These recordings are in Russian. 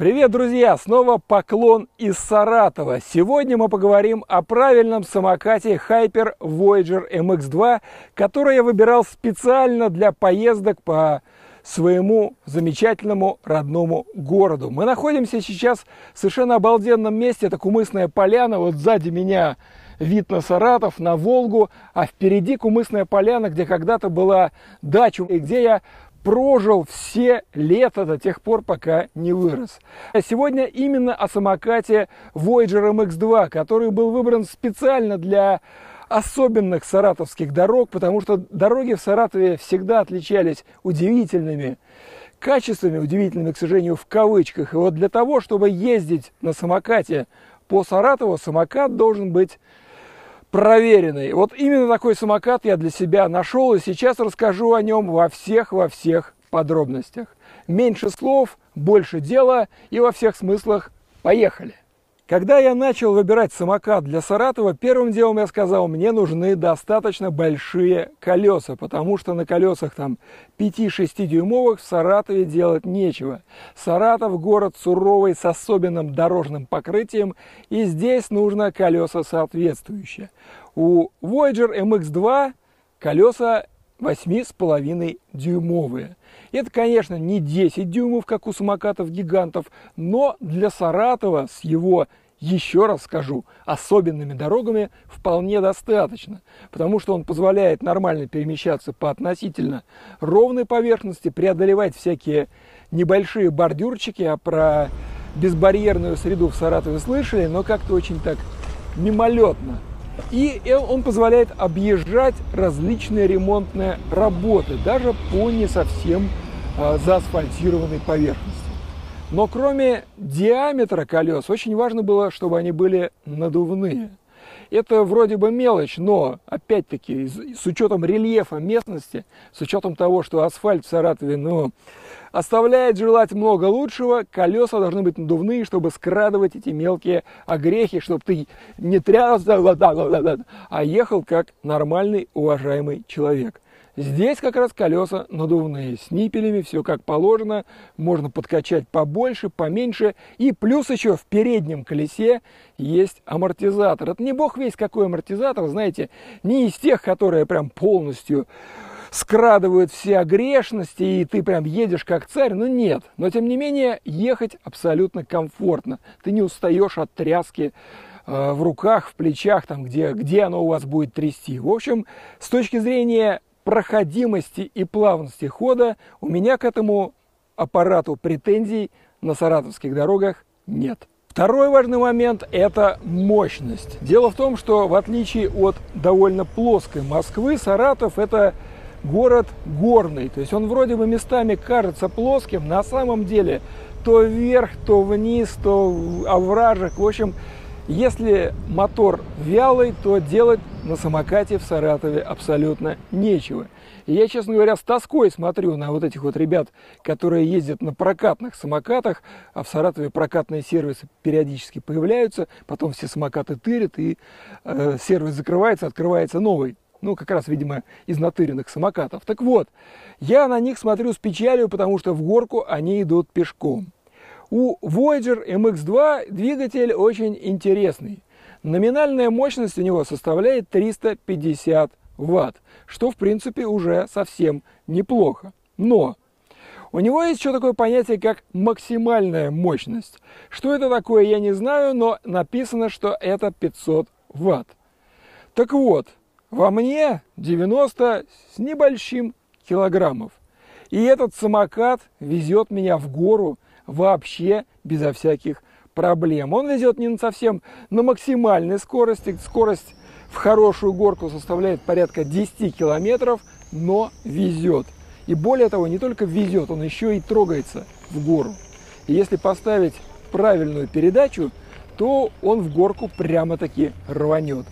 Привет, друзья! Снова поклон из Саратова. Сегодня мы поговорим о правильном самокате HIPER Voyager MX2, который я выбирал специально для поездок по своему замечательному родному городу. Мы находимся сейчас в совершенно обалденном месте. Это Кумысная поляна. Вот сзади меня вид на Саратов, на Волгу, а впереди Кумысная поляна, где когда-то была дача и где я прожил все лето до тех пор, пока не вырос. А сегодня именно о самокате Voyager MX2, который был выбран специально для особенных саратовских дорог, потому что дороги в Саратове всегда отличались удивительными качествами, удивительными, к сожалению, в кавычках. И вот для того, чтобы ездить на самокате по Саратову, самокат должен быть проверенный. Вот именно такой самокат я для себя нашел, и сейчас расскажу о нем во всех подробностях. Меньше слов, больше дела, и во всех смыслах поехали! Когда я начал выбирать самокат для Саратова, первым делом я сказал, мне нужны достаточно большие колеса, потому что на колесах там 5-6 дюймовых в Саратове делать нечего. Саратов город суровый, с особенным дорожным покрытием, и здесь нужно колеса соответствующие. У Voyager MX2 колеса 8,5 дюймовые. Это, конечно, не 10 дюймов, как у самокатов-гигантов, но для Саратова с его, еще раз скажу, особенными дорогами вполне достаточно, потому что он позволяет нормально перемещаться по относительно ровной поверхности, преодолевать всякие небольшие бордюрчики, а про безбарьерную среду в Саратове слышали, но как-то очень так мимолетно. И он позволяет объезжать различные ремонтные работы, даже по не совсем заасфальтированной поверхности. Но кроме диаметра колес, очень важно было, чтобы они были надувные. Это вроде бы мелочь, но, опять-таки, с учетом рельефа местности, с учетом того, что асфальт в Саратове, ну, оставляет желать много лучшего, колеса должны быть надувные, чтобы скрадывать эти мелкие огрехи, чтобы ты не тряс, а ехал как нормальный, уважаемый человек. Здесь как раз колеса надувные, с ниппелями, все как положено, можно подкачать побольше, поменьше. И плюс еще в переднем колесе есть амортизатор. Это не бог весь какой амортизатор, знаете, не из тех, которые прям полностью скрадывают все огрешности, и ты прям едешь как царь, но нет. Но тем не менее ехать абсолютно комфортно, ты не устаешь от тряски в руках, в плечах, там где оно у вас будет трясти. В общем, с точки зрения проходимости и плавности хода у меня к этому аппарату претензий на саратовских дорогах нет. Второй важный момент – это мощность. Дело в том, что в отличие от довольно плоской Москвы, Саратов – это город горный. То есть он вроде бы местами кажется плоским, на самом деле то вверх, то вниз, то овражек. В общем, если мотор вялый, то делать на самокате в Саратове абсолютно нечего. И я, честно говоря, с тоской смотрю на вот этих вот ребят, которые ездят на прокатных самокатах, а в Саратове прокатные сервисы периодически появляются, потом все самокаты тырят, и сервис закрывается, открывается новый. Ну, как раз, видимо, из натыренных самокатов. Так вот, я на них смотрю с печалью, потому что в горку они идут пешком. У Voyager MX2 двигатель очень интересный. Номинальная мощность у него составляет 350 Вт, что, в принципе, уже совсем неплохо. Но у него есть еще такое понятие, как максимальная мощность. Что это такое, я не знаю, но написано, что это 500 Вт. Так вот, во мне 90 с небольшим килограммов. И этот самокат везет меня в гору вообще безо всяких проблем. Он везет не совсем на максимальной скорости. Скорость в хорошую горку составляет порядка 10 километров, но везет. И более того, не только везет, он еще и трогается в гору. И если поставить правильную передачу, то он в горку прямо-таки рванет.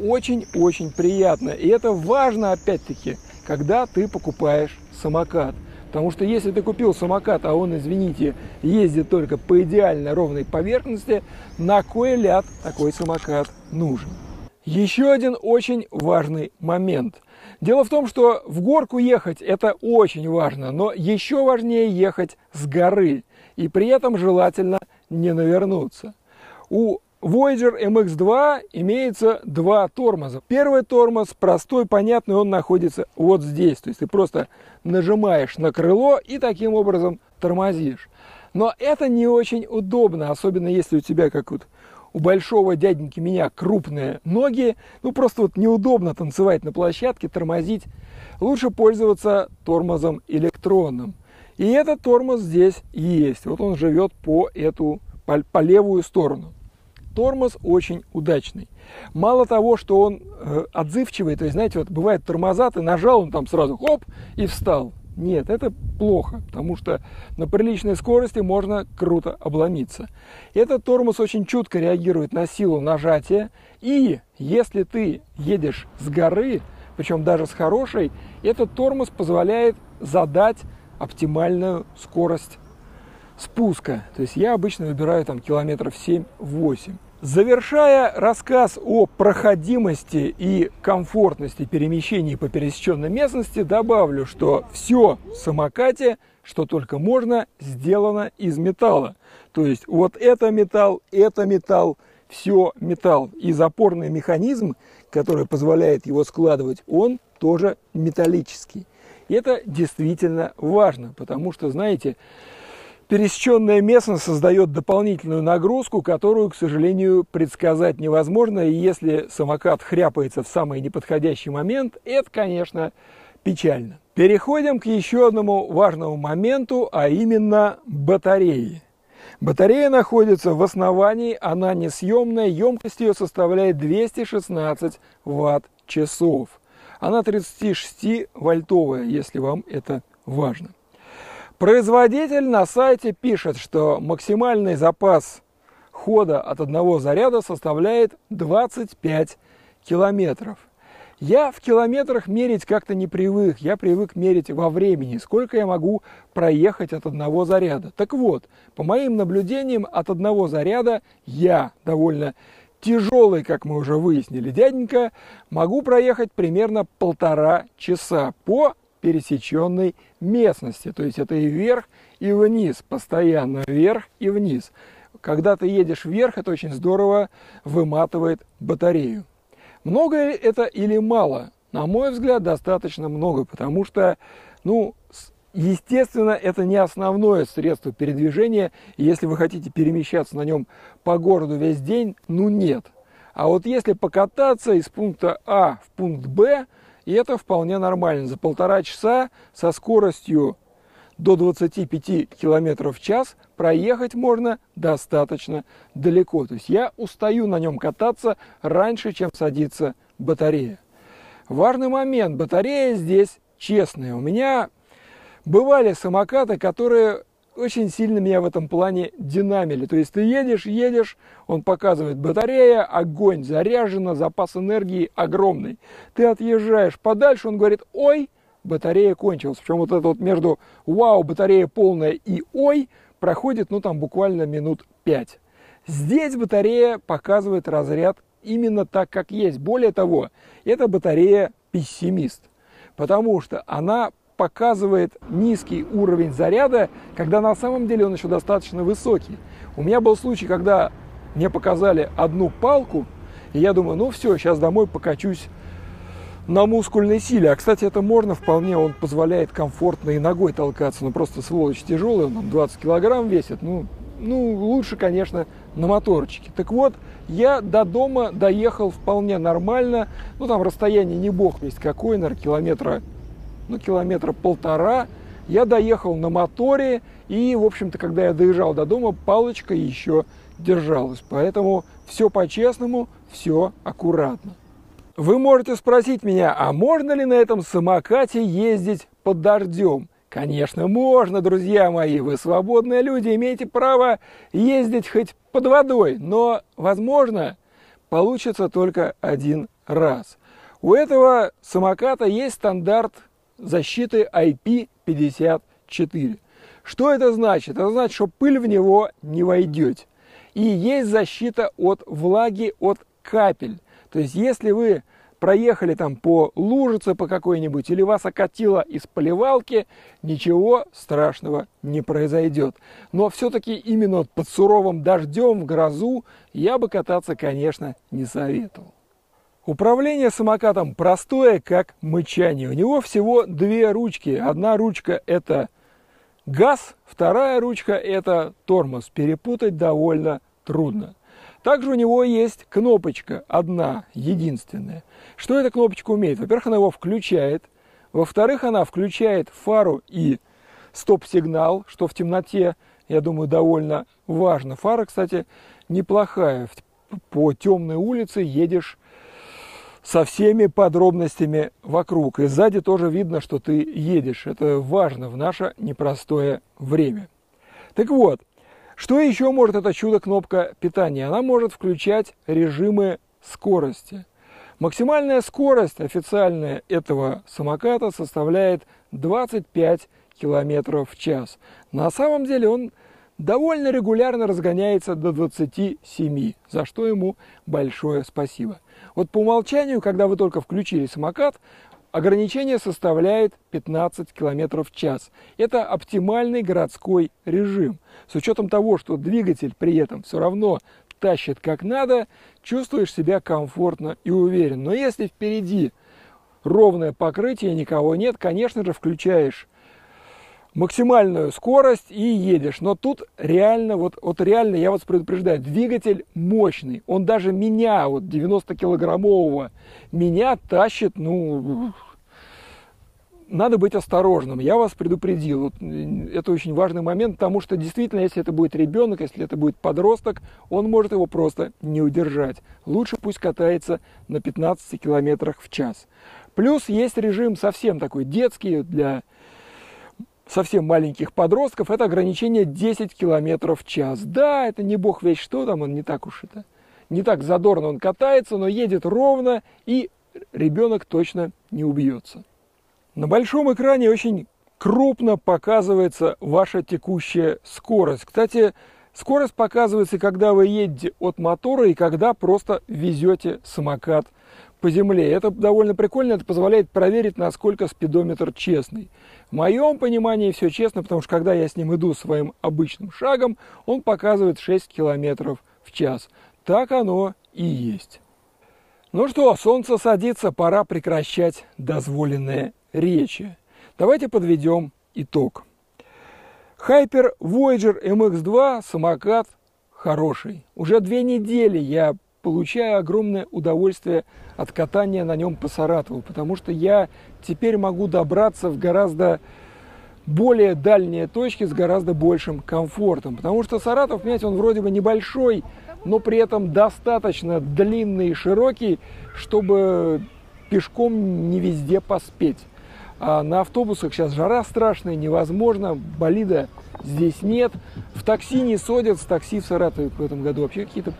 Очень-очень приятно. И это важно, опять-таки, когда ты покупаешь самокат. Потому что если ты купил самокат, а он, извините, ездит только по идеально ровной поверхности, на кой ляд такой самокат нужен? Еще один очень важный момент. Дело в том, что в горку ехать это очень важно, но еще важнее ехать с горы, и при этом желательно не навернуться. У Voyager MX2 имеется два тормоза. Первый тормоз простой, понятный, он находится вот здесь, то есть ты просто нажимаешь на крыло и таким образом тормозишь. Но это не очень удобно, особенно если у тебя, как вот у большого дяденьки меня, крупные ноги, ну просто вот неудобно танцевать на площадке, тормозить. Лучше пользоваться тормозом электронным. И этот тормоз здесь есть. Вот он живет по левую сторону. Тормоз очень удачный. Мало того, что он отзывчивый, то есть, знаете, вот бывает тормоза, ты нажал, он там сразу хоп и встал. Нет, это плохо, потому что на приличной скорости можно круто обломиться. Этот тормоз очень чутко реагирует на силу нажатия. И если ты едешь с горы, причем даже с хорошей, этот тормоз позволяет задать оптимальную скорость спуска. То есть я обычно выбираю там километров 7-8. Завершая рассказ о проходимости и комфортности перемещений по пересеченной местности, добавлю, что все в самокате, что только можно, сделано из металла. То есть вот это металл, все металл. И запорный механизм, который позволяет его складывать, он тоже металлический. И это действительно важно, потому что, знаете, пересеченная местность создает дополнительную нагрузку, которую, к сожалению, предсказать невозможно. И если самокат хряпается в самый неподходящий момент, это, конечно, печально. Переходим к еще одному важному моменту, а именно батареи. Батарея находится в основании, она несъемная, емкость ее составляет 216 Вт-часов. Она 36-вольтовая, если вам это важно. Производитель на сайте пишет, что максимальный запас хода от одного заряда составляет 25 километров. Я в километрах мерить как-то не привык, я привык мерить во времени, сколько я могу проехать от одного заряда. Так вот, по моим наблюдениям, от одного заряда я довольно тяжелый, как мы уже выяснили, дяденька, могу проехать примерно 1,5 часа по пересеченной местности, то есть это и вверх, и вниз, постоянно вверх и вниз. Когда ты едешь вверх, это очень здорово выматывает батарею. Много ли это или мало? На мой взгляд, достаточно много, потому что, ну, естественно, это не основное средство передвижения. Если вы хотите перемещаться на нем по городу весь день, ну нет. А вот если покататься из пункта А в пункт Б, и это вполне нормально. За 1,5 часа со скоростью до 25 км в час проехать можно достаточно далеко. То есть я устаю на нем кататься раньше, чем садится батарея. Важный момент. Батарея здесь честная. У меня бывали самокаты, которые очень сильно меня в этом плане динамили. То есть ты едешь, едешь, он показывает батарея, огонь, заряжена, запас энергии огромный. Ты отъезжаешь подальше, он говорит, ой, батарея кончилась. Причем вот это вот между вау, батарея полная и ой проходит, ну там буквально минут 5. Здесь батарея показывает разряд именно так, как есть. Более того, это батарея пессимист, потому что она показывает низкий уровень заряда, когда на самом деле он еще достаточно высокий. У меня был случай, когда мне показали одну палку, и я думаю, ну все, сейчас домой покачусь на мускульной силе. А, кстати, это можно вполне, он позволяет комфортно и ногой толкаться, ну просто сволочь тяжелый, он 20 килограмм весит, ну лучше, конечно, на моторчике. Так вот, я до дома доехал вполне нормально, ну там расстояние не бог весть какой, наверное, километра полтора, я доехал на моторе, и, в общем-то, когда я доезжал до дома, палочка еще держалась. Поэтому все по-честному, все аккуратно. Вы можете спросить меня, а можно ли на этом самокате ездить под дождем? Конечно, можно, друзья мои, вы свободные люди, имеете право ездить хоть под водой, но, возможно, получится только один раз. У этого самоката есть стандарт защиты IP54. Что это значит? Это значит, что пыль в него не войдет. И есть защита от влаги, от капель. То есть, если вы проехали там по лужице по какой-нибудь, или вас окатило из поливалки, ничего страшного не произойдет. Но все-таки именно под суровым дождем, в грозу, я бы кататься, конечно, не советовал. Управление самокатом простое, как мычание. У него всего две ручки. Одна ручка – это газ, вторая ручка – это тормоз. Перепутать довольно трудно. Также у него есть кнопочка, одна, единственная. Что эта кнопочка умеет? Во-первых, она его включает. Во-вторых, она включает фару и стоп-сигнал, что в темноте, я думаю, довольно важно. Фара, кстати, неплохая. По темной улице едешь со всеми подробностями вокруг. И сзади тоже видно, что ты едешь. Это важно в наше непростое время. Так вот. Что еще может это чудо-кнопка питания? Она может включать режимы скорости. Максимальная скорость официальная этого самоката составляет 25 км в час. На самом деле он довольно регулярно разгоняется до 27, за что ему большое спасибо. Вот по умолчанию, когда вы только включили самокат, ограничение составляет 15 км в час. Это оптимальный городской режим. С учетом того, что двигатель при этом все равно тащит как надо, чувствуешь себя комфортно и уверенно. Но если впереди ровное покрытие, никого нет, конечно же, включаешь максимальную скорость и едешь. Но тут реально, реально я вас предупреждаю, двигатель мощный. Он даже меня, вот 90-килограммового, меня тащит, ну, надо быть осторожным. Я вас предупредил. Вот, это очень важный момент, потому что действительно, если это будет ребенок, если это будет подросток, он может его просто не удержать. Лучше пусть катается на 15 километрах в час. Плюс есть режим совсем такой детский для совсем маленьких подростков, это ограничение 10 км в час. Да, это не бог весть что, там он не так уж это, не так задорно он катается, но едет ровно, и ребенок точно не убьется. На большом экране очень крупно показывается ваша текущая скорость. Кстати, скорость показывается, когда вы едете от мотора и когда просто везете самокат по земле. Это довольно прикольно, это позволяет проверить, насколько спидометр честный. В моем понимании все честно, потому что когда я с ним иду своим обычным шагом, он показывает 6 км в час. Так оно и есть. Ну что, солнце садится, пора прекращать дозволенные речи. Давайте подведем итог. HIPER Voyager MX2 самокат хороший. Уже 2 недели я получаю огромное удовольствие от катания на нем по Саратову, потому что я теперь могу добраться в гораздо более дальние точки с гораздо большим комфортом. Потому что Саратов, понимаете, он вроде бы небольшой, но при этом достаточно длинный и широкий, чтобы пешком не везде поспеть. А на автобусах сейчас жара страшная, невозможно, болида здесь нет. В такси не садятся, с такси в Саратове в этом году вообще какие-то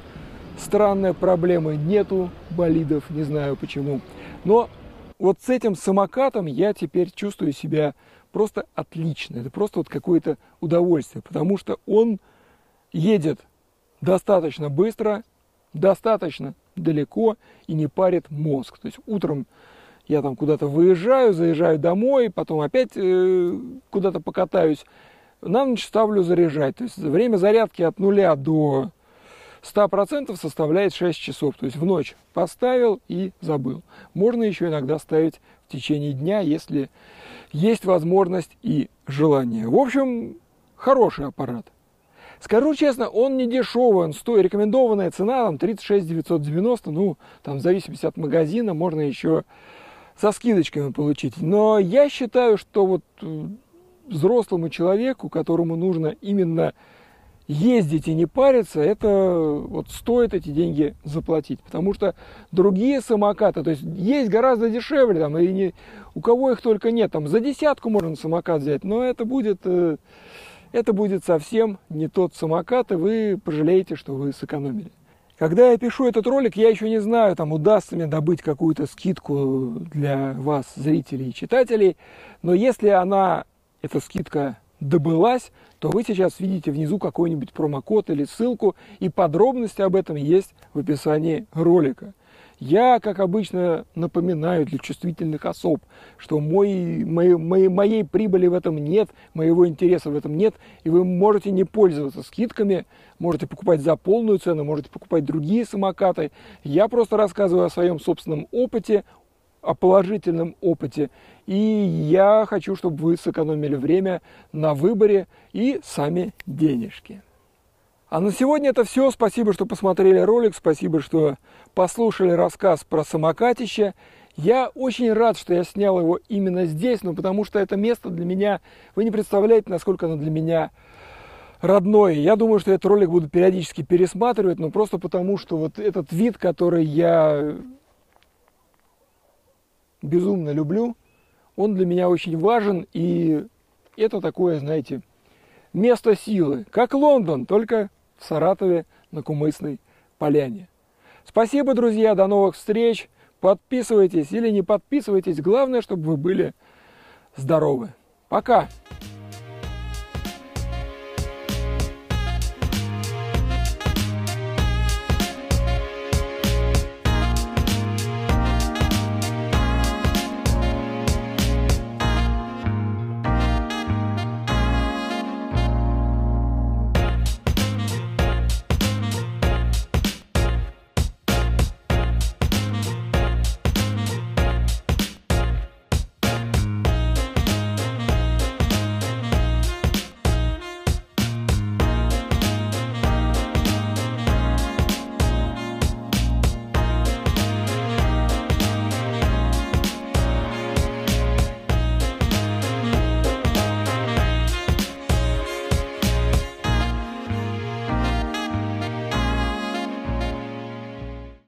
странные проблемы, нету болидов, не знаю почему. Но вот с этим самокатом я теперь чувствую себя просто отлично. Это просто вот какое-то удовольствие, потому что он едет достаточно быстро, достаточно далеко и не парит мозг. То есть утром я там куда-то выезжаю, заезжаю домой, потом опять куда-то покатаюсь, на ночь ставлю заряжать. То есть время зарядки от 0 до 100% составляет 6 часов. То есть в ночь поставил и забыл. Можно еще иногда ставить в течение дня, если есть возможность и желание. В общем, хороший аппарат. Скажу честно, он не дешевый. Он стоит, рекомендованная цена там 36 990, ну, там в зависимости от магазина можно еще со скидочками получить. Но я считаю, что вот взрослому человеку, которому нужно именно ездить и не париться, это вот стоит эти деньги заплатить, потому что другие самокаты, то есть есть гораздо дешевле, там, и не, у кого их только нет, там за десятку можно самокат взять, но это будет совсем не тот самокат, и вы пожалеете, что вы сэкономили. Когда я пишу этот ролик, я еще не знаю, там удастся мне добыть какую-то скидку для вас, зрителей и читателей, но если она, эта скидка, добылась, то вы сейчас видите внизу какой-нибудь промокод или ссылку, и подробности об этом есть в описании ролика. Я, как обычно, напоминаю для чувствительных особ, что моей прибыли в этом нет, моего интереса в этом нет, и вы можете не пользоваться скидками, можете покупать за полную цену, можете покупать другие самокаты. Я просто рассказываю о своем собственном опыте, о положительном опыте, и я хочу, чтобы вы сэкономили время на выборе и сами денежки. А на сегодня это все. Спасибо, что посмотрели ролик, спасибо, что послушали рассказ про самокатище. Я очень рад, что я снял его именно здесь, но потому что это место для меня, вы не представляете, насколько оно для меня родное. Я думаю, что этот ролик буду периодически пересматривать, но просто потому, что вот этот вид, который я безумно люблю, он для меня очень важен, и это такое, знаете, место силы, как Лондон, только в Саратове на Кумысной поляне. Спасибо, друзья, до новых встреч, подписывайтесь или не подписывайтесь, главное, чтобы вы были здоровы. Пока!